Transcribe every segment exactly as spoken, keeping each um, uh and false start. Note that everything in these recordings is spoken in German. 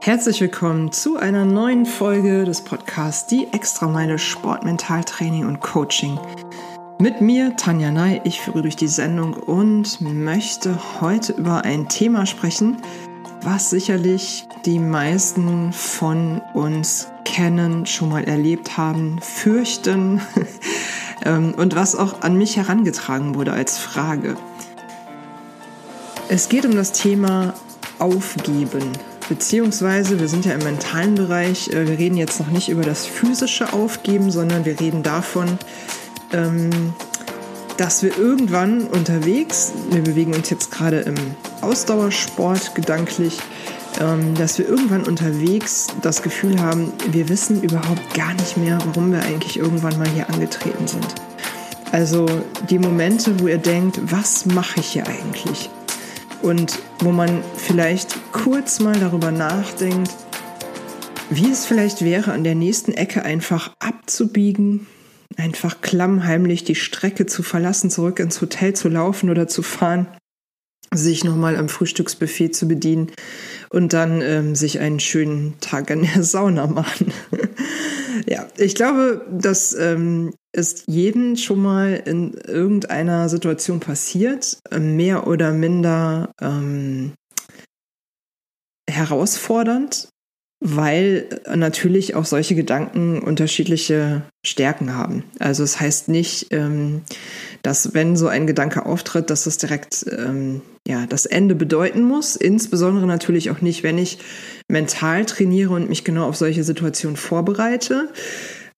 Herzlich willkommen zu einer neuen Folge des Podcasts Die Extrameile Sport, Mentaltraining und Coaching. Mit mir, Tanja Ney, ich führe durch die Sendung und möchte heute über ein Thema sprechen, was sicherlich die meisten von uns kennen, schon mal erlebt haben, fürchten und was auch an mich herangetragen wurde als Frage. Es geht um das Thema Aufgeben. Beziehungsweise, wir sind ja im mentalen Bereich, wir reden jetzt noch nicht über das physische Aufgeben, sondern wir reden davon, dass wir irgendwann unterwegs, wir bewegen uns jetzt gerade im Ausdauersport gedanklich, dass wir irgendwann unterwegs das Gefühl haben, wir wissen überhaupt gar nicht mehr, warum wir eigentlich irgendwann mal hier angetreten sind. Also die Momente, wo ihr denkt, was mache ich hier eigentlich? Und wo man vielleicht kurz mal darüber nachdenkt, wie es vielleicht wäre, an der nächsten Ecke einfach abzubiegen, einfach klammheimlich die Strecke zu verlassen, zurück ins Hotel zu laufen oder zu fahren, sich nochmal am Frühstücksbuffet zu bedienen und dann ähm, sich einen schönen Tag an der Sauna machen. Ja, ich glaube, dass... Ähm, ist jedem schon mal in irgendeiner Situation passiert, mehr oder minder ähm, herausfordernd, weil natürlich auch solche Gedanken unterschiedliche Stärken haben. Also es heißt nicht, ähm, dass wenn so ein Gedanke auftritt, dass das direkt ähm, ja, das Ende bedeuten muss. Insbesondere natürlich auch nicht, wenn ich mental trainiere und mich genau auf solche Situationen vorbereite.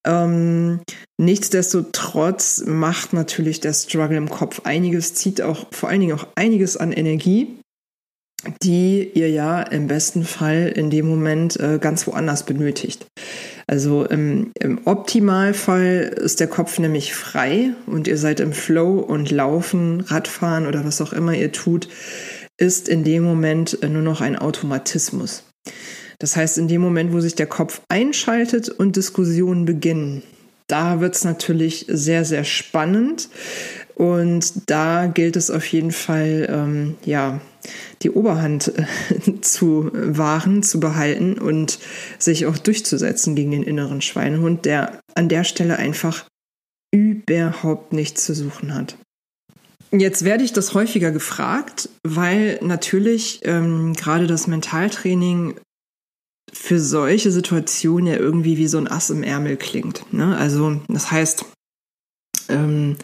Ähm, nichtsdestotrotz macht natürlich der Struggle im Kopf einiges, zieht auch vor allen Dingen auch einiges an Energie, die ihr ja im besten Fall in dem Moment äh, ganz woanders benötigt. Also im, im Optimalfall ist der Kopf nämlich frei und ihr seid im Flow und Laufen, Radfahren oder was auch immer ihr tut, ist in dem Moment nur noch ein Automatismus. Das heißt, in dem Moment, wo sich der Kopf einschaltet und Diskussionen beginnen, da wird es natürlich sehr, sehr spannend. Und da gilt es auf jeden Fall, ähm, ja, die Oberhand äh, zu wahren, zu behalten und sich auch durchzusetzen gegen den inneren Schweinehund, der an der Stelle einfach überhaupt nichts zu suchen hat. Jetzt werde ich das häufiger gefragt, weil natürlich ähm, gerade das Mentaltraining für solche Situationen ja irgendwie wie so ein Ass im Ärmel klingt. Ne? Also das heißt, ähm,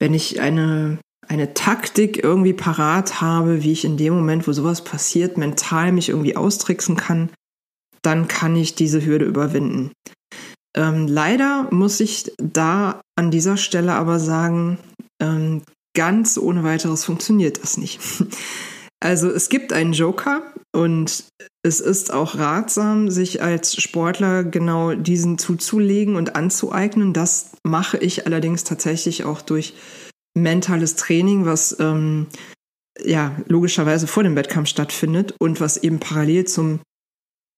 wenn ich eine, eine Taktik irgendwie parat habe, wie ich in dem Moment, wo sowas passiert, mental mich irgendwie austricksen kann, dann kann ich diese Hürde überwinden. Ähm, leider muss ich da an dieser Stelle aber sagen, ähm, ganz ohne weiteres funktioniert das nicht. Also es gibt einen Joker und es ist auch ratsam, sich als Sportler genau diesen zuzulegen und anzueignen. Das mache ich allerdings tatsächlich auch durch mentales Training, was ähm, ja logischerweise vor dem Wettkampf stattfindet und was eben parallel zum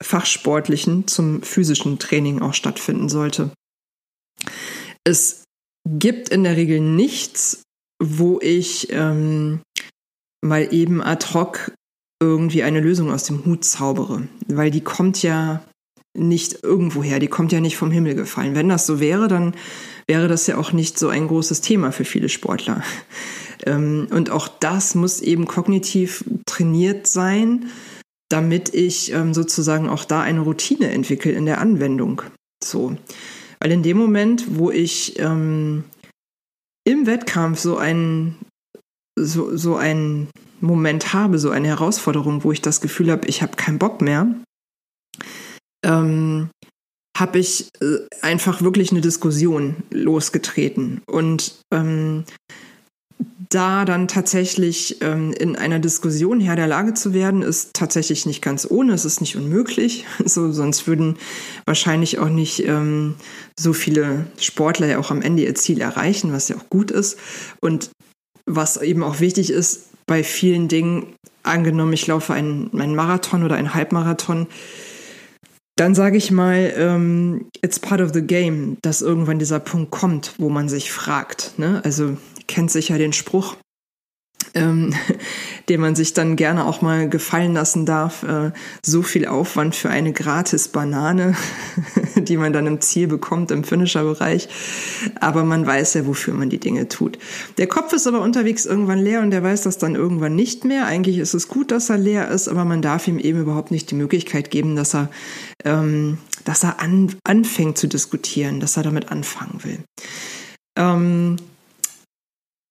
fachsportlichen, zum physischen Training auch stattfinden sollte. Es gibt in der Regel nichts, wo ich... Ähm, mal eben ad hoc irgendwie eine Lösung aus dem Hut zaubere. Weil die kommt ja nicht irgendwoher, die kommt ja nicht vom Himmel gefallen. Wenn das so wäre, dann wäre das ja auch nicht so ein großes Thema für viele Sportler. Und auch das muss eben kognitiv trainiert sein, damit ich sozusagen auch da eine Routine entwickle in der Anwendung. So. Weil in dem Moment, wo ich ähm, im Wettkampf so einen So, so einen Moment habe, so eine Herausforderung, wo ich das Gefühl habe, ich habe keinen Bock mehr, ähm, habe ich äh, einfach wirklich eine Diskussion losgetreten. Und ähm, da dann tatsächlich ähm, in einer Diskussion Herr der Lage zu werden, ist tatsächlich nicht ganz ohne, es ist nicht unmöglich. So, sonst würden wahrscheinlich auch nicht ähm, so viele Sportler ja auch am Ende ihr Ziel erreichen, was ja auch gut ist. Und was eben auch wichtig ist, bei vielen Dingen, angenommen, ich laufe einen, einen Marathon oder einen Halbmarathon, dann sage ich mal, ähm, it's part of the game, dass irgendwann dieser Punkt kommt, wo man sich fragt. Ne? Also kennt sicher den Spruch, ähm, den man sich dann gerne auch mal gefallen lassen darf. Äh, so viel Aufwand für eine Gratis-Banane, die man dann im Ziel bekommt, im Finisher-Bereich. Aber man weiß ja, wofür man die Dinge tut. Der Kopf ist aber unterwegs irgendwann leer und der weiß das dann irgendwann nicht mehr. Eigentlich ist es gut, dass er leer ist, aber man darf ihm eben überhaupt nicht die Möglichkeit geben, dass er, ähm, dass er an, anfängt zu diskutieren, dass er damit anfangen will. Ähm,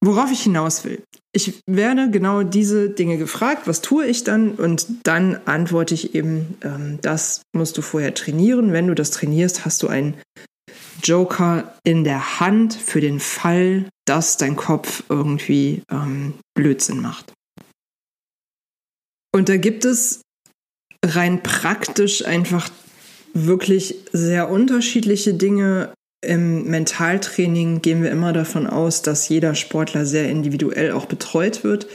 worauf ich hinaus will. Ich werde genau diese Dinge gefragt, was tue ich dann? Und dann antworte ich eben, ähm, das musst du vorher trainieren. Wenn du das trainierst, hast du einen Joker in der Hand für den Fall, dass dein Kopf irgendwie ähm, Blödsinn macht. Und da gibt es rein praktisch einfach wirklich sehr unterschiedliche Dinge. Im Mentaltraining gehen wir immer davon aus, dass jeder Sportler sehr individuell auch betreut wird.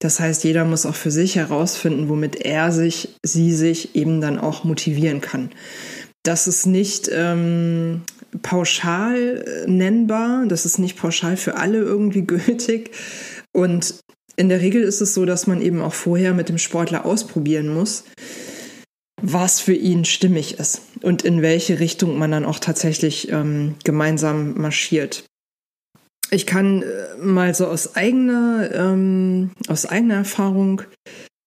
Das heißt, jeder muss auch für sich herausfinden, womit er sich, sie sich eben dann auch motivieren kann. Das ist nicht ähm, pauschal nennbar, das ist nicht pauschal für alle irgendwie gültig. Und in der Regel ist es so, dass man eben auch vorher mit dem Sportler ausprobieren muss, was für ihn stimmig ist und in welche Richtung man dann auch tatsächlich ähm, gemeinsam marschiert. Ich kann äh, mal so aus eigener, ähm, aus eigener Erfahrung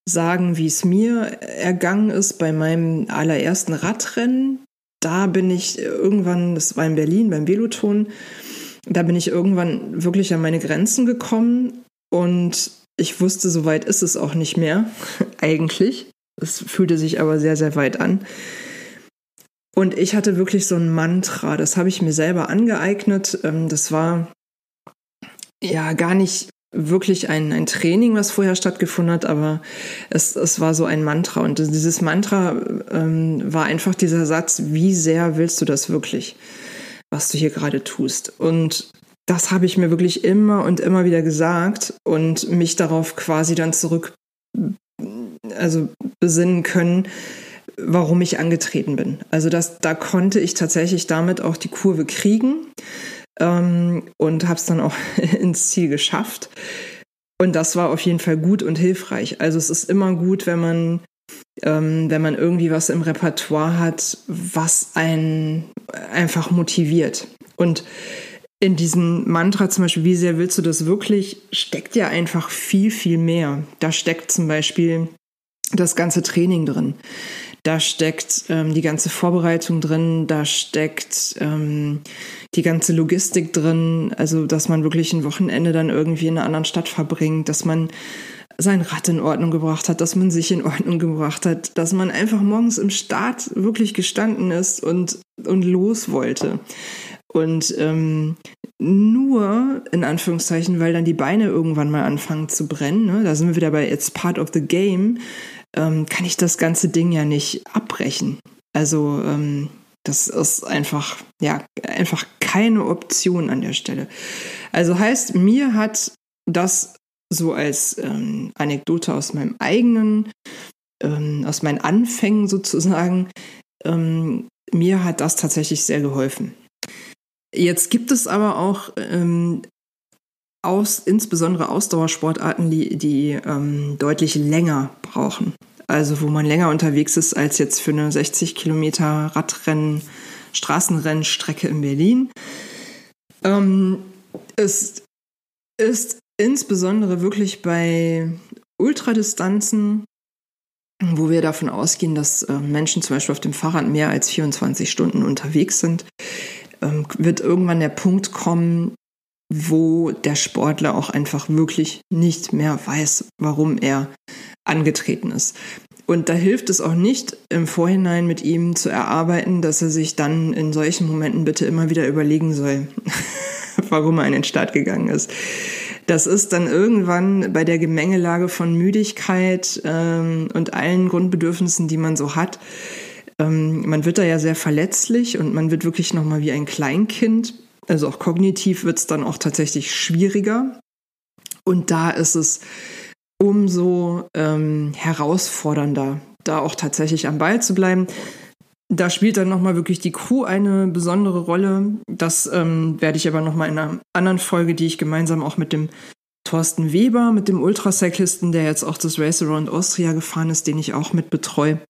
sagen, wie es mir ergangen ist bei meinem allerersten Radrennen. Da bin ich irgendwann, das war in Berlin beim Veloton, da bin ich irgendwann wirklich an meine Grenzen gekommen und ich wusste, so weit ist es auch nicht mehr, eigentlich. Es fühlte sich aber sehr, sehr weit an. Und ich hatte wirklich so ein Mantra, das habe ich mir selber angeeignet. Das war ja gar nicht wirklich ein, ein Training, was vorher stattgefunden hat, aber es, es war so ein Mantra. Und dieses Mantra ähm, war einfach dieser Satz, wie sehr willst du das wirklich, was du hier gerade tust? Und das habe ich mir wirklich immer und immer wieder gesagt und mich darauf quasi dann zurück also besinnen können, warum ich angetreten bin. Also das, da konnte ich tatsächlich damit auch die Kurve kriegen ähm, und habe es dann auch ins Ziel geschafft. Und das war auf jeden Fall gut und hilfreich. Also es ist immer gut, wenn man, ähm, wenn man irgendwie was im Repertoire hat, was einen einfach motiviert. Und in diesem Mantra zum Beispiel, wie sehr willst du das wirklich, steckt ja einfach viel, viel mehr. Da steckt zum Beispiel das ganze Training drin. Da steckt ähm, die ganze Vorbereitung drin, da steckt ähm, die ganze Logistik drin, also dass man wirklich ein Wochenende dann irgendwie in einer anderen Stadt verbringt, dass man sein Rad in Ordnung gebracht hat, dass man sich in Ordnung gebracht hat, dass man einfach morgens im Start wirklich gestanden ist und, und los wollte. Und ähm, nur, in Anführungszeichen, weil dann die Beine irgendwann mal anfangen zu brennen, ne? Da sind wir wieder bei It's part of the game, ähm, kann ich das ganze Ding ja nicht abbrechen. Also ähm, das ist einfach, ja, einfach keine Option an der Stelle. Also heißt, mir hat das so als ähm, Anekdote aus meinem eigenen, ähm, aus meinen Anfängen sozusagen, ähm, mir hat das tatsächlich sehr geholfen. Jetzt gibt es aber auch ähm, aus, insbesondere Ausdauersportarten, die, die ähm, deutlich länger brauchen. Also wo man länger unterwegs ist als jetzt für eine sechzig Kilometer Radrennen, Straßenrennstrecke in Berlin. Ähm, es ist insbesondere wirklich bei Ultradistanzen, wo wir davon ausgehen, dass äh, Menschen zum Beispiel auf dem Fahrrad mehr als vierundzwanzig Stunden unterwegs sind, wird irgendwann der Punkt kommen, wo der Sportler auch einfach wirklich nicht mehr weiß, warum er angetreten ist. Und da hilft es auch nicht, im Vorhinein mit ihm zu erarbeiten, dass er sich dann in solchen Momenten bitte immer wieder überlegen soll, warum er in den Start gegangen ist. Das ist dann irgendwann bei der Gemengelage von Müdigkeit ähm, und allen Grundbedürfnissen, die man so hat, man wird da ja sehr verletzlich und man wird wirklich nochmal wie ein Kleinkind. Also auch kognitiv wird es dann auch tatsächlich schwieriger. Und da ist es umso ähm, herausfordernder, da auch tatsächlich am Ball zu bleiben. Da spielt dann nochmal wirklich die Crew eine besondere Rolle. Das ähm, werde ich aber nochmal in einer anderen Folge, die ich gemeinsam auch mit dem Thorsten Weber mit dem Ultracyclisten, der jetzt auch das Race Around Austria gefahren ist, den ich auch mit betreue.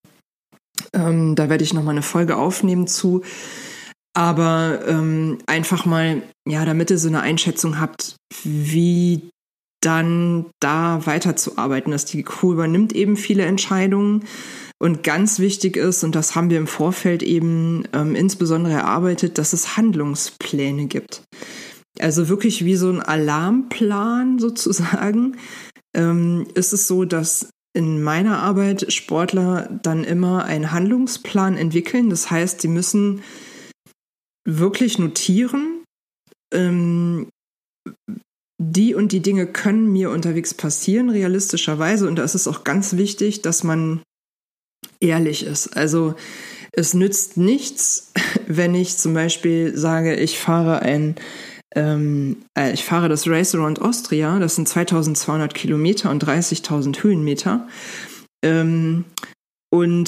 Ähm, da werde ich nochmal eine Folge aufnehmen zu. Aber ähm, einfach mal, ja, damit ihr so eine Einschätzung habt, wie dann da weiterzuarbeiten. Das die Crew übernimmt eben viele Entscheidungen. Und ganz wichtig ist, und das haben wir im Vorfeld eben ähm, insbesondere erarbeitet, dass es Handlungspläne gibt. Also wirklich wie so ein Alarmplan sozusagen, ähm, ist es so, dass in meiner Arbeit Sportler dann immer einen Handlungsplan entwickeln. Das heißt, sie müssen wirklich notieren, ähm, die und die Dinge können mir unterwegs passieren, realistischerweise. Und da ist es auch ganz wichtig, dass man ehrlich ist. Also es nützt nichts, wenn ich zum Beispiel sage, ich fahre ein Ich fahre das Race Around Austria, das sind zweitausendzweihundert Kilometer und dreißigtausend Höhenmeter. Und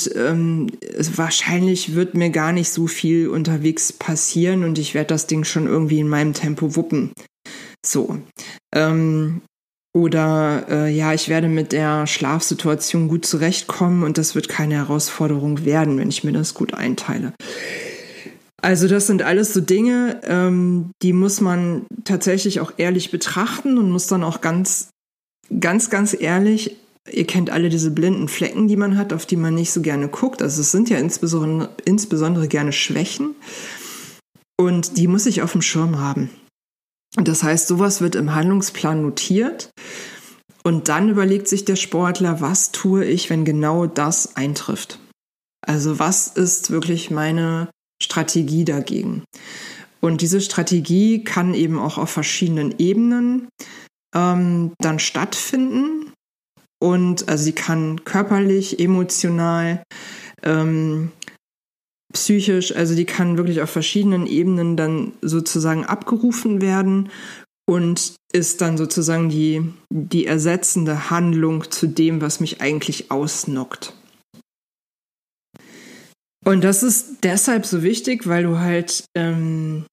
wahrscheinlich wird mir gar nicht so viel unterwegs passieren und ich werde das Ding schon irgendwie in meinem Tempo wuppen. So. Oder ja, ich werde mit der Schlafsituation gut zurechtkommen und das wird keine Herausforderung werden, wenn ich mir das gut einteile. Also das sind alles so Dinge, ähm, die muss man tatsächlich auch ehrlich betrachten und muss dann auch ganz, ganz, ganz ehrlich, ihr kennt alle diese blinden Flecken, die man hat, auf die man nicht so gerne guckt. Also es sind ja insbesondere, insbesondere gerne Schwächen und die muss ich auf dem Schirm haben. Und das heißt, sowas wird im Handlungsplan notiert und dann überlegt sich der Sportler, was tue ich, wenn genau das eintrifft. Also was ist wirklich meine Strategie dagegen. Und diese Strategie kann eben auch auf verschiedenen Ebenen ähm, dann stattfinden. Und also sie kann körperlich, emotional, ähm, psychisch, also die kann wirklich auf verschiedenen Ebenen dann sozusagen abgerufen werden und ist dann sozusagen die, die ersetzende Handlung zu dem, was mich eigentlich ausnockt. Und das ist deshalb so wichtig, weil du halt ähm,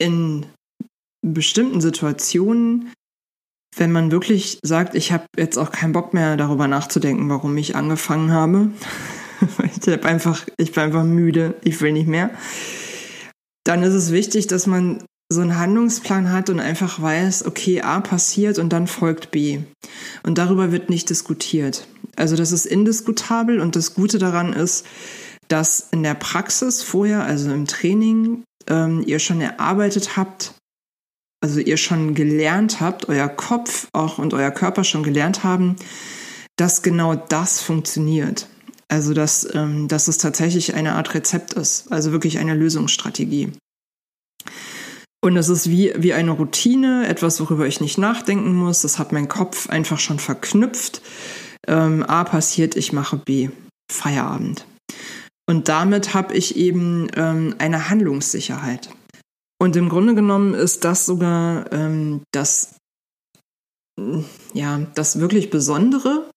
in bestimmten Situationen, wenn man wirklich sagt, ich habe jetzt auch keinen Bock mehr darüber nachzudenken, warum ich angefangen habe, ich hab einfach, ich bin einfach müde, ich will nicht mehr, dann ist es wichtig, dass man so einen Handlungsplan hat und einfach weiß, okay, A passiert und dann folgt B. Und darüber wird nicht diskutiert. Also das ist indiskutabel und das Gute daran ist, dass in der Praxis vorher, also im Training, ähm, ihr schon erarbeitet habt, also ihr schon gelernt habt, euer Kopf auch und euer Körper schon gelernt haben, dass genau das funktioniert. Also dass, ähm, dass es tatsächlich eine Art Rezept ist, also wirklich eine Lösungsstrategie. Und das ist wie, wie eine Routine, etwas, worüber ich nicht nachdenken muss. Das hat mein Kopf einfach schon verknüpft. Ähm, A passiert, ich mache B. Feierabend. Und damit habe ich eben ähm, eine Handlungssicherheit. Und im Grunde genommen ist das sogar ähm, das, ja, das wirklich Besondere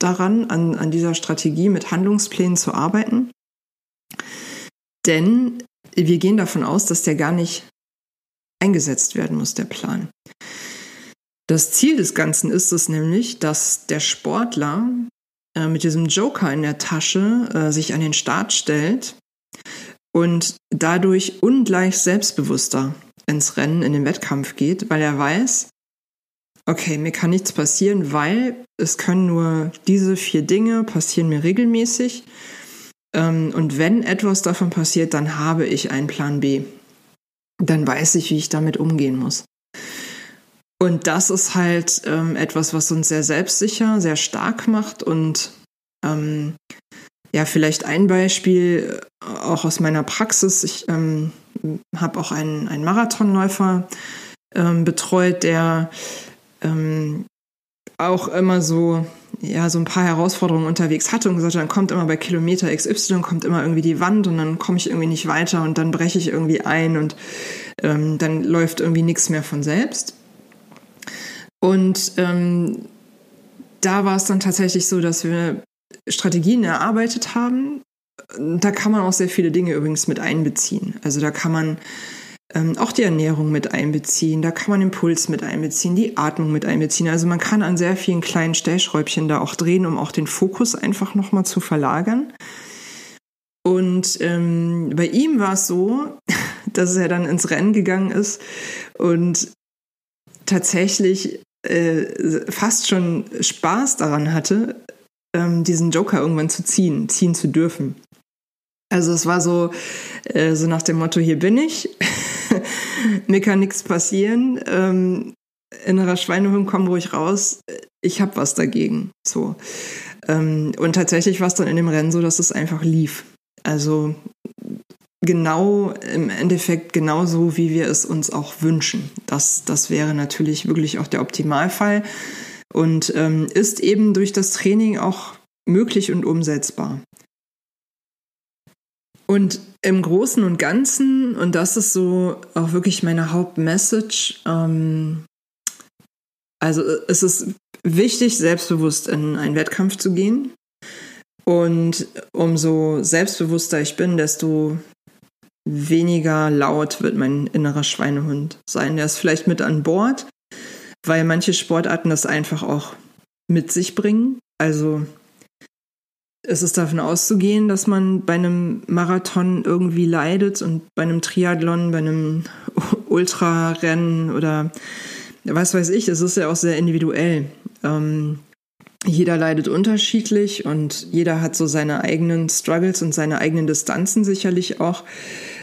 daran, an, an dieser Strategie mit Handlungsplänen zu arbeiten. Denn wir gehen davon aus, dass der gar nicht eingesetzt werden muss, der Plan. Das Ziel des Ganzen ist es nämlich, dass der Sportler äh, mit diesem Joker in der Tasche äh, sich an den Start stellt und dadurch ungleich selbstbewusster ins Rennen, in den Wettkampf geht, weil er weiß, okay, mir kann nichts passieren, weil es können nur diese vier Dinge passieren mir regelmäßig ähm, und wenn etwas davon passiert, dann habe ich einen Plan B. Dann weiß ich, wie ich damit umgehen muss. Und das ist halt ähm, etwas, was uns sehr selbstsicher, sehr stark macht. Und ähm, ja, vielleicht ein Beispiel auch aus meiner Praxis. Ich ähm, habe auch einen, einen Marathonläufer ähm, betreut, der ähm, auch immer so, ja, so ein paar Herausforderungen unterwegs hatte und gesagt, dann kommt immer bei Kilometer X Y, kommt immer irgendwie die Wand und dann komme ich irgendwie nicht weiter und dann breche ich irgendwie ein und ähm, dann läuft irgendwie nichts mehr von selbst. Und ähm, da war es dann tatsächlich so, dass wir Strategien erarbeitet haben. Da kann man auch sehr viele Dinge übrigens mit einbeziehen. Also da kann man ähm, auch die Ernährung mit einbeziehen, da kann man den Puls mit einbeziehen, die Atmung mit einbeziehen. Also man kann an sehr vielen kleinen Stellschräubchen da auch drehen, um auch den Fokus einfach nochmal zu verlagern. Und ähm, bei ihm war es so, dass er dann ins Rennen gegangen ist und tatsächlich äh, fast schon Spaß daran hatte, ähm, diesen Joker irgendwann zu ziehen, ziehen zu dürfen. Also es war so, äh, so nach dem Motto, hier bin ich, mir kann nichts passieren, ähm, innerer Schweinehund, komm ruhig raus, ich hab was dagegen. So. Ähm, und tatsächlich war es dann in dem Rennen so, dass es einfach lief. Also genau, im Endeffekt genauso, wie wir es uns auch wünschen. Das, das wäre natürlich wirklich auch der Optimalfall und ähm, ist eben durch das Training auch möglich und umsetzbar. Und im Großen und Ganzen, und das ist so auch wirklich meine Hauptmessage, ähm, also es ist wichtig, selbstbewusst in einen Wettkampf zu gehen. Und umso selbstbewusster ich bin, desto weniger laut wird mein innerer Schweinehund sein. Der ist vielleicht mit an Bord, weil manche Sportarten das einfach auch mit sich bringen. Also es ist davon auszugehen, dass man bei einem Marathon irgendwie leidet und bei einem Triathlon, bei einem Ultrarennen oder was weiß ich, es ist ja auch sehr individuell. Ähm, jeder leidet unterschiedlich und jeder hat so seine eigenen Struggles und seine eigenen Distanzen sicherlich auch.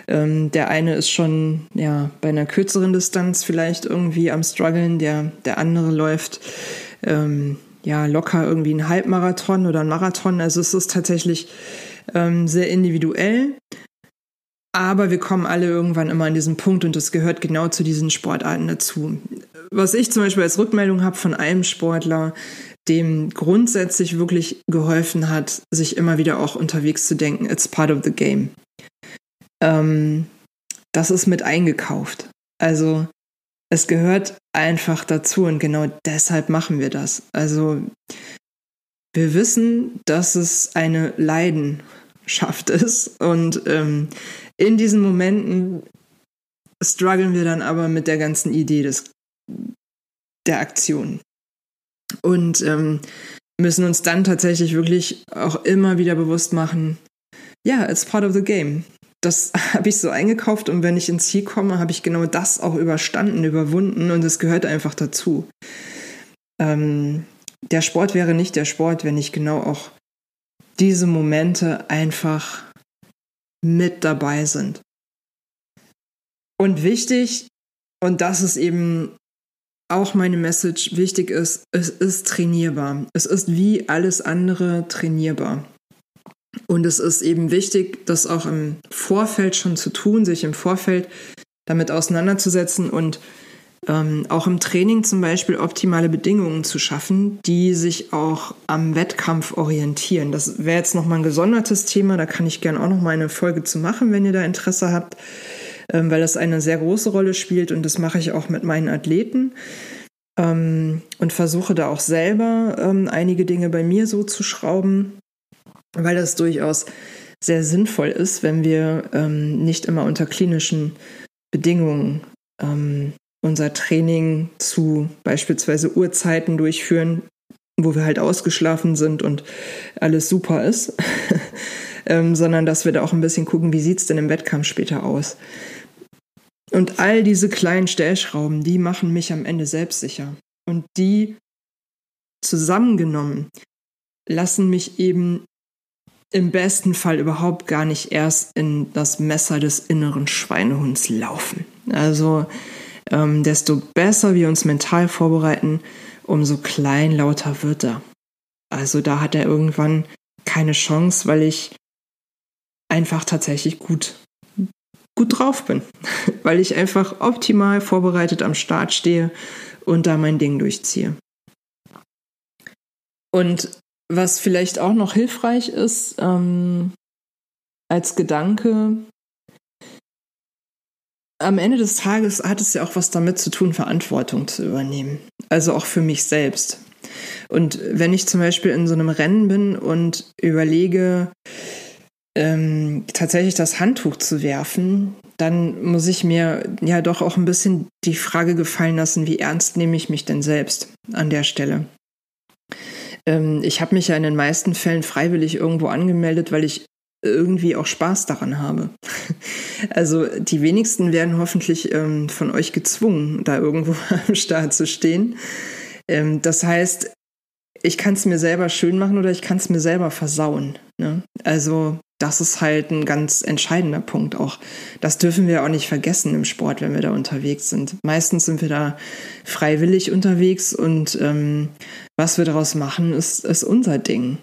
Ähm, der eine ist schon ja bei einer kürzeren Distanz vielleicht irgendwie am Struggeln, der, der andere läuft ähm, ja locker irgendwie einen Halbmarathon oder einen Marathon. Also es ist tatsächlich ähm, sehr individuell. Aber wir kommen alle irgendwann immer an diesen Punkt und das gehört genau zu diesen Sportarten dazu. Was ich zum Beispiel als Rückmeldung habe von einem Sportler, dem grundsätzlich wirklich geholfen hat, sich immer wieder auch unterwegs zu denken, it's part of the game. Ähm, das ist mit eingekauft. Also es gehört einfach dazu und genau deshalb machen wir das. Also wir wissen, dass es eine Leidenschaft ist und ähm, in diesen Momenten strugglen wir dann aber mit der ganzen Idee des der Aktion. Und ähm, müssen uns dann tatsächlich wirklich auch immer wieder bewusst machen, ja, yeah, it's part of the game. Das habe ich so eingekauft und wenn ich ins Ziel komme, habe ich genau das auch überstanden, überwunden und es gehört einfach dazu. Ähm, der Sport wäre nicht der Sport, wenn ich genau auch diese Momente einfach mit dabei sind. Und wichtig, und das ist eben auch meine Message, wichtig ist, es ist trainierbar. Es ist wie alles andere trainierbar. Und es ist eben wichtig, das auch im Vorfeld schon zu tun, sich im Vorfeld damit auseinanderzusetzen und ähm, auch im Training zum Beispiel optimale Bedingungen zu schaffen, die sich auch am Wettkampf orientieren. Das wäre jetzt nochmal ein gesondertes Thema, da kann ich gerne auch nochmal eine Folge zu machen, wenn ihr da Interesse habt, weil das eine sehr große Rolle spielt und das mache ich auch mit meinen Athleten ähm, und versuche da auch selber ähm, einige Dinge bei mir so zu schrauben, weil das durchaus sehr sinnvoll ist, wenn wir ähm, nicht immer unter klinischen Bedingungen ähm, unser Training zu beispielsweise Uhrzeiten durchführen, wo wir halt ausgeschlafen sind und alles super ist, ähm, sondern dass wir da auch ein bisschen gucken, wie sieht es denn im Wettkampf später aus. Und all diese kleinen Stellschrauben, die machen mich am Ende selbstsicher. Und die zusammengenommen lassen mich eben im besten Fall überhaupt gar nicht erst in das Messer des inneren Schweinehunds laufen. Also ähm, desto besser wir uns mental vorbereiten, umso kleinlauter wird er. Also da hat er irgendwann keine Chance, weil ich einfach tatsächlich gut gut drauf bin, weil ich einfach optimal vorbereitet am Start stehe und da mein Ding durchziehe. Und was vielleicht auch noch hilfreich ist, ähm, als Gedanke, am Ende des Tages hat es ja auch was damit zu tun, Verantwortung zu übernehmen. Also auch für mich selbst. Und wenn ich zum Beispiel in so einem Rennen bin und überlege, Ähm, tatsächlich das Handtuch zu werfen, dann muss ich mir ja doch auch ein bisschen die Frage gefallen lassen, wie ernst nehme ich mich denn selbst an der Stelle? Ähm, ich habe mich ja in den meisten Fällen freiwillig irgendwo angemeldet, weil ich irgendwie auch Spaß daran habe. Also die wenigsten werden hoffentlich ähm, von euch gezwungen, da irgendwo am Start zu stehen. Ähm, das heißt, ich kann es mir selber schön machen oder ich kann es mir selber versauen. Ne? Also das ist halt ein ganz entscheidender Punkt auch. Das dürfen wir auch nicht vergessen im Sport, wenn wir da unterwegs sind. Meistens sind wir da freiwillig unterwegs und ähm, was wir daraus machen, ist, ist unser Ding.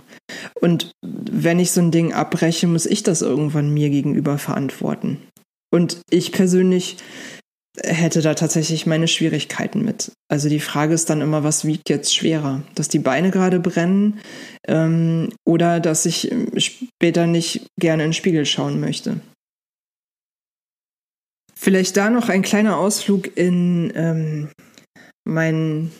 Und wenn ich so ein Ding abbreche, muss ich das irgendwann mir gegenüber verantworten. Und ich persönlich hätte da tatsächlich meine Schwierigkeiten mit. Also die Frage ist dann immer, was wiegt jetzt schwerer? Dass die Beine gerade brennen ähm, oder dass ich später nicht gerne in den Spiegel schauen möchte. Vielleicht da noch ein kleiner Ausflug in ähm, mein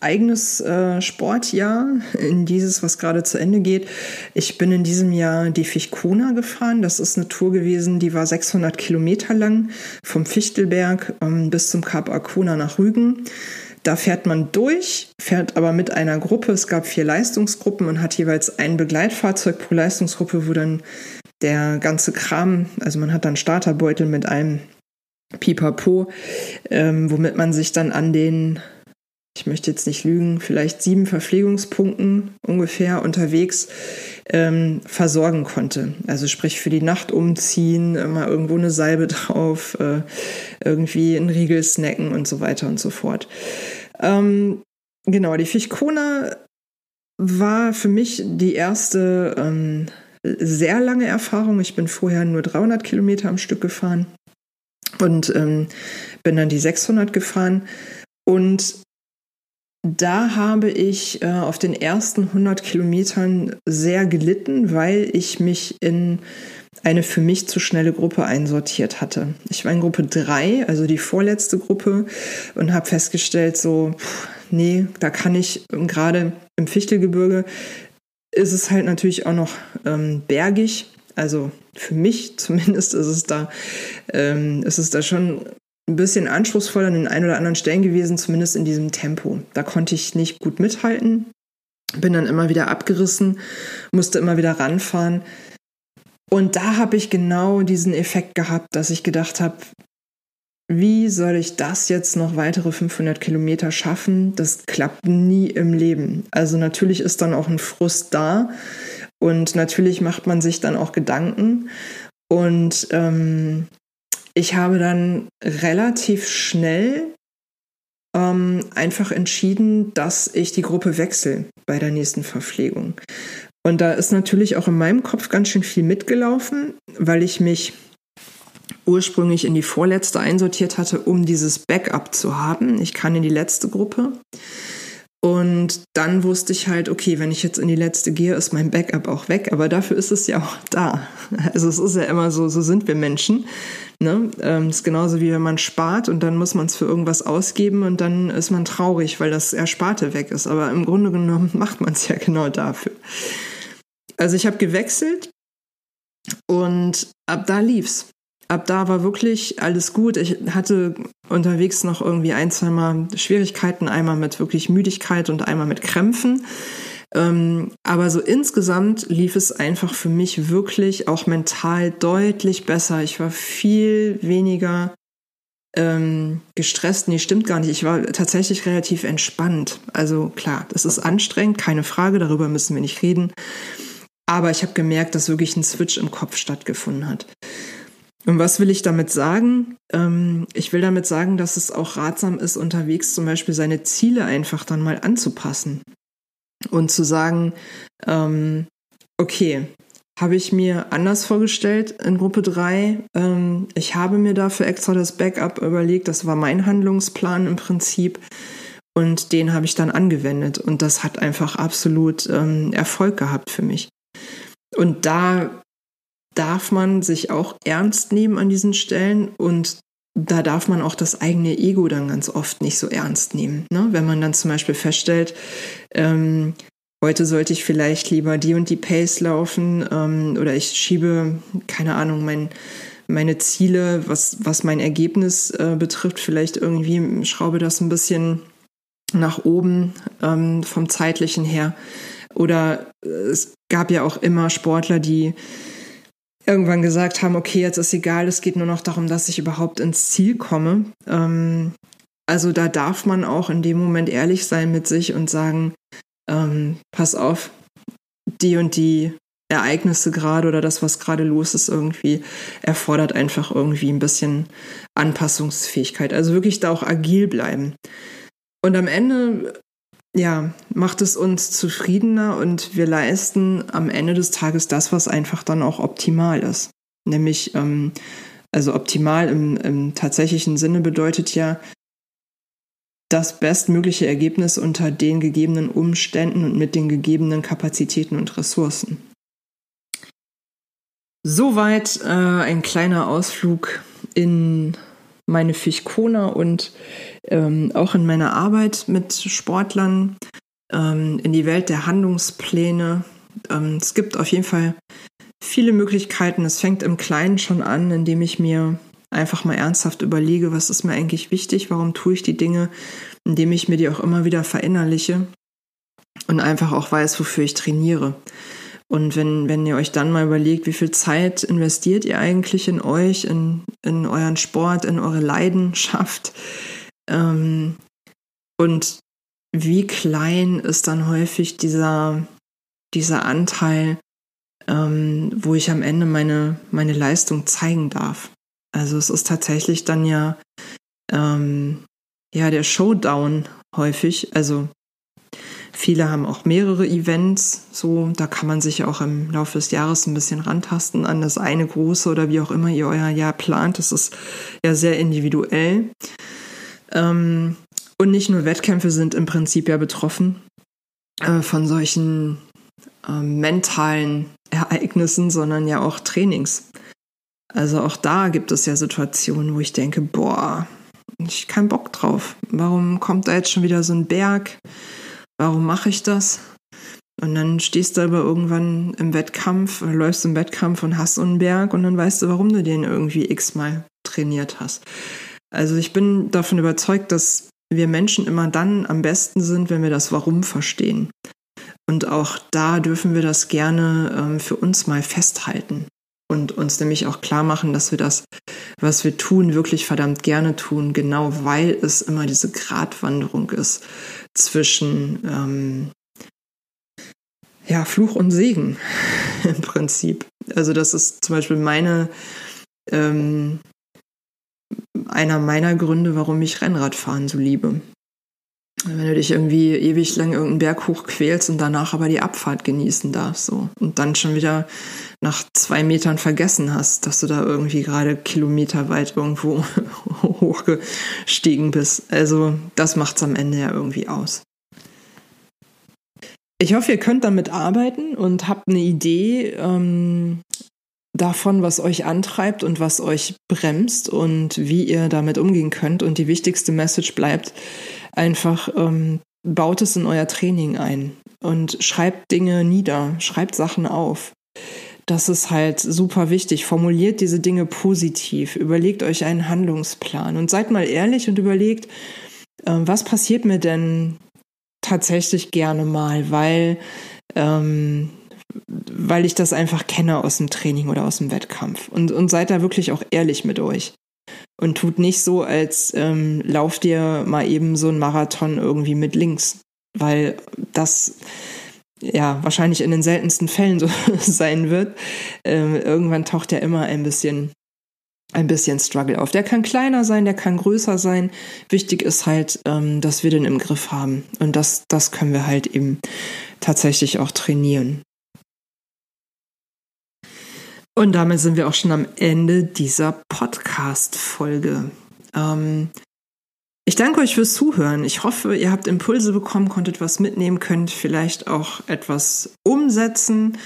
eigenes äh, Sportjahr, in dieses, was gerade zu Ende geht. Ich bin in diesem Jahr die Fichtkona gefahren. Das ist eine Tour gewesen, die war sechshundert Kilometer lang, vom Fichtelberg ähm, bis zum Kap Arkona nach Rügen. Da fährt man durch, fährt aber mit einer Gruppe. Es gab vier Leistungsgruppen und hat jeweils ein Begleitfahrzeug pro Leistungsgruppe, wo dann der ganze Kram, also man hat dann Starterbeutel mit einem Pipapo, ähm, womit man sich dann an den, ich möchte jetzt nicht lügen, vielleicht sieben Verpflegungspunkten ungefähr unterwegs ähm, versorgen konnte. Also sprich für die Nacht umziehen, mal irgendwo eine Salbe drauf, äh, irgendwie einen Riegel snacken und so weiter und so fort. Ähm, genau, die Fichtkona war für mich die erste ähm, sehr lange Erfahrung. Ich bin vorher nur dreihundert Kilometer am Stück gefahren und ähm, bin dann die sechshundert gefahren und da habe ich äh, auf den ersten hundert Kilometern sehr gelitten, weil ich mich in eine für mich zu schnelle Gruppe einsortiert hatte. Ich war in Gruppe drei, also die vorletzte Gruppe, und habe festgestellt, so, pff, nee, da kann ich, gerade im Fichtelgebirge ist es halt natürlich auch noch ähm, bergig. Also für mich zumindest ist es da, ähm, ist es da schon ein bisschen anspruchsvoll an den ein oder anderen Stellen gewesen, zumindest in diesem Tempo. Da konnte ich nicht gut mithalten, bin dann immer wieder abgerissen, musste immer wieder ranfahren. Und da habe ich genau diesen Effekt gehabt, dass ich gedacht habe, wie soll ich das jetzt noch weitere fünfhundert Kilometer schaffen? Das klappt nie im Leben. Also natürlich ist dann auch ein Frust da und natürlich macht man sich dann auch Gedanken. Und ähm, ich habe dann relativ schnell ähm, einfach entschieden, dass ich die Gruppe wechsle bei der nächsten Verpflegung. Und da ist natürlich auch in meinem Kopf ganz schön viel mitgelaufen, weil ich mich ursprünglich in die vorletzte einsortiert hatte, um dieses Backup zu haben. Ich kann in die letzte Gruppe. Und dann wusste ich halt, okay, wenn ich jetzt in die letzte gehe, ist mein Backup auch weg. Aber dafür ist es ja auch da. Also es ist ja immer so, so sind wir Menschen. Ne? Ähm, ist genauso wie wenn man spart und dann muss man es für irgendwas ausgeben und dann ist man traurig, weil das Ersparte weg ist. Aber im Grunde genommen macht man es ja genau dafür. Also ich habe gewechselt und ab da lief's. Ab da war wirklich alles gut. Ich hatte unterwegs noch irgendwie ein, zwei Mal Schwierigkeiten, einmal mit wirklich Müdigkeit und einmal mit Krämpfen. Ähm, aber so insgesamt lief es einfach für mich wirklich auch mental deutlich besser. Ich war viel weniger ähm, gestresst. Nee, stimmt gar nicht. Ich war tatsächlich relativ entspannt. Also klar, es ist anstrengend, keine Frage, darüber müssen wir nicht reden. Aber ich habe gemerkt, dass wirklich ein Switch im Kopf stattgefunden hat. Und was will ich damit sagen? Ähm, ich will damit sagen, dass es auch ratsam ist, unterwegs zum Beispiel seine Ziele einfach dann mal anzupassen und zu sagen, ähm, okay, habe ich mir anders vorgestellt in Gruppe drei, ähm, ich habe mir dafür extra das Backup überlegt, das war mein Handlungsplan im Prinzip und den habe ich dann angewendet und das hat einfach absolut ähm, Erfolg gehabt für mich. Und da darf man sich auch ernst nehmen an diesen Stellen und da darf man auch das eigene Ego dann ganz oft nicht so ernst nehmen. Ne? Wenn man dann zum Beispiel feststellt, ähm, heute sollte ich vielleicht lieber die und die Pace laufen ähm, oder ich schiebe, keine Ahnung, mein, meine Ziele, was, was mein Ergebnis äh, betrifft, vielleicht irgendwie schraube das ein bisschen nach oben ähm, vom Zeitlichen her. Oder es gab ja auch immer Sportler, die irgendwann gesagt haben, okay, jetzt ist egal, es geht nur noch darum, dass ich überhaupt ins Ziel komme. Ähm, also da darf man auch in dem Moment ehrlich sein mit sich und sagen, ähm, pass auf, die und die Ereignisse gerade oder das, was gerade los ist, irgendwie erfordert einfach irgendwie ein bisschen Anpassungsfähigkeit. Also wirklich da auch agil bleiben. Und am Ende, ja, macht es uns zufriedener und wir leisten am Ende des Tages das, was einfach dann auch optimal ist. Nämlich, ähm, also optimal im, im tatsächlichen Sinne bedeutet ja, das bestmögliche Ergebnis unter den gegebenen Umständen und mit den gegebenen Kapazitäten und Ressourcen. Soweit äh, ein kleiner Ausflug in meine Fichtkona und ähm, auch in meiner Arbeit mit Sportlern, ähm, in die Welt der Handlungspläne. Ähm, es gibt auf jeden Fall viele Möglichkeiten. Es fängt im Kleinen schon an, indem ich mir einfach mal ernsthaft überlege, was ist mir eigentlich wichtig, warum tue ich die Dinge, indem ich mir die auch immer wieder verinnerliche und einfach auch weiß, wofür ich trainiere. Und wenn, wenn ihr euch dann mal überlegt, wie viel Zeit investiert ihr eigentlich in euch, in, in euren Sport, in eure Leidenschaft, ähm, und wie klein ist dann häufig dieser, dieser Anteil, ähm, wo ich am Ende meine, meine Leistung zeigen darf. Also es ist tatsächlich dann ja, ähm, ja der Showdown häufig, also viele haben auch mehrere Events, so, da kann man sich auch im Laufe des Jahres ein bisschen rantasten an das eine große oder wie auch immer ihr euer Jahr plant. Das ist ja sehr individuell. Ähm, und nicht nur Wettkämpfe sind im Prinzip ja betroffen äh, von solchen äh, mentalen Ereignissen, sondern ja auch Trainings. Also auch da gibt es ja Situationen, wo ich denke, boah, ich hab keinen Bock drauf. Warum kommt da jetzt schon wieder so ein Berg? Warum mache ich das? Und dann stehst du aber irgendwann im Wettkampf, oder läufst im Wettkampf und hast so einen Berg und dann weißt du, warum du den irgendwie x-mal trainiert hast. Also ich bin davon überzeugt, dass wir Menschen immer dann am besten sind, wenn wir das Warum verstehen. Und auch da dürfen wir das gerne ähm, für uns mal festhalten und uns nämlich auch klar machen, dass wir das, was wir tun, wirklich verdammt gerne tun, genau weil es immer diese Gratwanderung ist zwischen ähm, ja, Fluch und Segen im Prinzip. Also das ist zum Beispiel meine, ähm, einer meiner Gründe, warum ich Rennradfahren so liebe. Wenn du dich irgendwie ewig lang irgendeinen Berg hochquälst und danach aber die Abfahrt genießen darfst, so, und dann schon wieder nach zwei Metern vergessen hast, dass du da irgendwie gerade kilometerweit irgendwo hochgestiegen bist. Also das macht's am Ende ja irgendwie aus. Ich hoffe, ihr könnt damit arbeiten und habt eine Idee ähm, davon, was euch antreibt und was euch bremst und wie ihr damit umgehen könnt. Und die wichtigste Message bleibt einfach, ähm, baut es in euer Training ein und schreibt Dinge nieder, schreibt Sachen auf. Das ist halt super wichtig. Formuliert diese Dinge positiv, überlegt euch einen Handlungsplan und seid mal ehrlich und überlegt, äh, was passiert mir denn tatsächlich gerne mal, weil, ähm, weil ich das einfach kenne aus dem Training oder aus dem Wettkampf. Und, und seid da wirklich auch ehrlich mit euch. Und tut nicht so, als ähm, lauft ihr mal eben so einen Marathon irgendwie mit links. Weil das ja wahrscheinlich in den seltensten Fällen so sein wird. Ähm, irgendwann taucht ja immer ein bisschen, ein bisschen Struggle auf. Der kann kleiner sein, der kann größer sein. Wichtig ist halt, ähm, dass wir den im Griff haben. Und das, das können wir halt eben tatsächlich auch trainieren. Und damit sind wir auch schon am Ende dieser Podcast-Folge. Ähm, ich danke euch fürs Zuhören. Ich hoffe, ihr habt Impulse bekommen, konntet was mitnehmen, könnt vielleicht auch etwas umsetzen.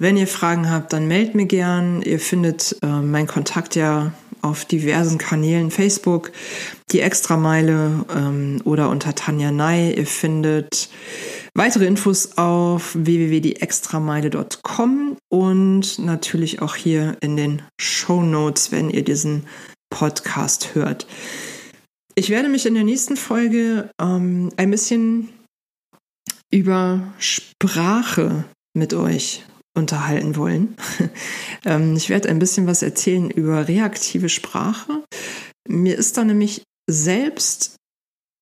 Wenn ihr Fragen habt, dann meldet mir gern. Ihr findet äh, meinen Kontakt ja auf diversen Kanälen, Facebook, die Extrameile ähm, oder unter Tanja Ney. Ihr findet Weitere Infos auf w w w punkt die extrameile punkt com und natürlich auch hier in den Shownotes, wenn ihr diesen Podcast hört. Ich werde mich in der nächsten Folge ähm, ein bisschen über Sprache mit euch unterhalten wollen. ähm, ich werde ein bisschen was erzählen über reaktive Sprache. Mir ist da nämlich selbst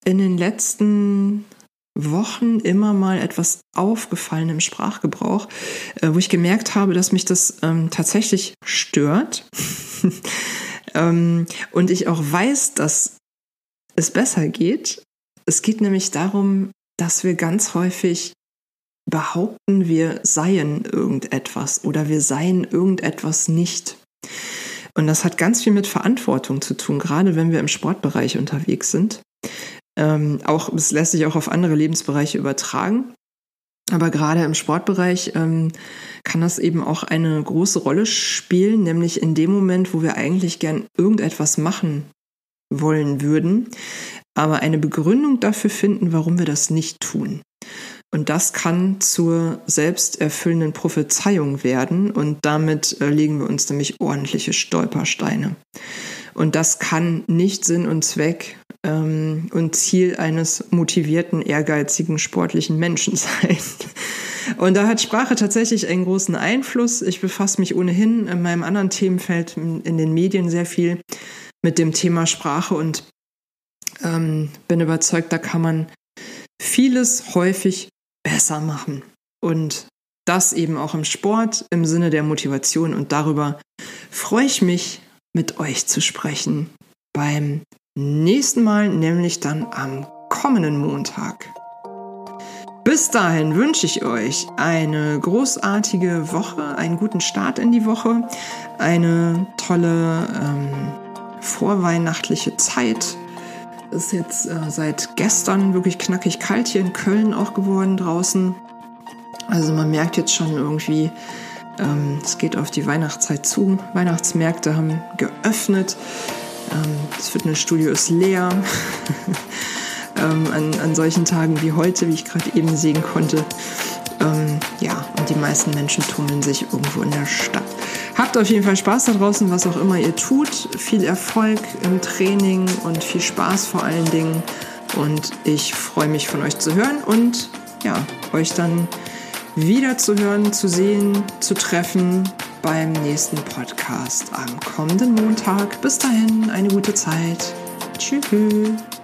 in den letzten Wochen immer mal etwas aufgefallen im Sprachgebrauch, äh, wo ich gemerkt habe, dass mich das ähm, tatsächlich stört. ähm, und ich auch weiß, dass es besser geht. Es geht nämlich darum, dass wir ganz häufig behaupten, wir seien irgendetwas oder wir seien irgendetwas nicht. Und das hat ganz viel mit Verantwortung zu tun, gerade wenn wir im Sportbereich unterwegs sind. Ähm, auch, es lässt sich auch auf andere Lebensbereiche übertragen. Aber gerade im Sportbereich ähm, kann das eben auch eine große Rolle spielen, nämlich in dem Moment, wo wir eigentlich gern irgendetwas machen wollen würden, aber eine Begründung dafür finden, warum wir das nicht tun. Und das kann zur selbsterfüllenden Prophezeiung werden und damit äh, legen wir uns nämlich ordentliche Stolpersteine. Und das kann nicht Sinn und Zweck ähm, und Ziel eines motivierten, ehrgeizigen, sportlichen Menschen sein. Und da hat Sprache tatsächlich einen großen Einfluss. Ich befasse mich ohnehin in meinem anderen Themenfeld in den Medien sehr viel mit dem Thema Sprache und ähm, bin überzeugt, da kann man vieles häufig besser machen. Und das eben auch im Sport, im Sinne der Motivation. Und darüber freue ich mich, mit euch zu sprechen beim nächsten Mal, nämlich dann am kommenden Montag. Bis dahin wünsche ich euch eine großartige Woche, einen guten Start in die Woche, eine tolle ähm, vorweihnachtliche Zeit. Es ist jetzt äh, seit gestern wirklich knackig kalt hier in Köln auch geworden draußen. Also man merkt jetzt schon irgendwie, ähm, es geht auf die Weihnachtszeit zu. Weihnachtsmärkte haben geöffnet. Ähm, das Fitnessstudio ist leer. ähm, an, an solchen Tagen wie heute, wie ich gerade eben sehen konnte. Ähm, ja, und die meisten Menschen tummeln sich irgendwo in der Stadt. Habt auf jeden Fall Spaß da draußen, was auch immer ihr tut. Viel Erfolg im Training und viel Spaß vor allen Dingen. Und ich freue mich, von euch zu hören und ja, euch dann wieder zu hören, zu sehen, zu treffen beim nächsten Podcast am kommenden Montag. Bis dahin, eine gute Zeit. Tschüss.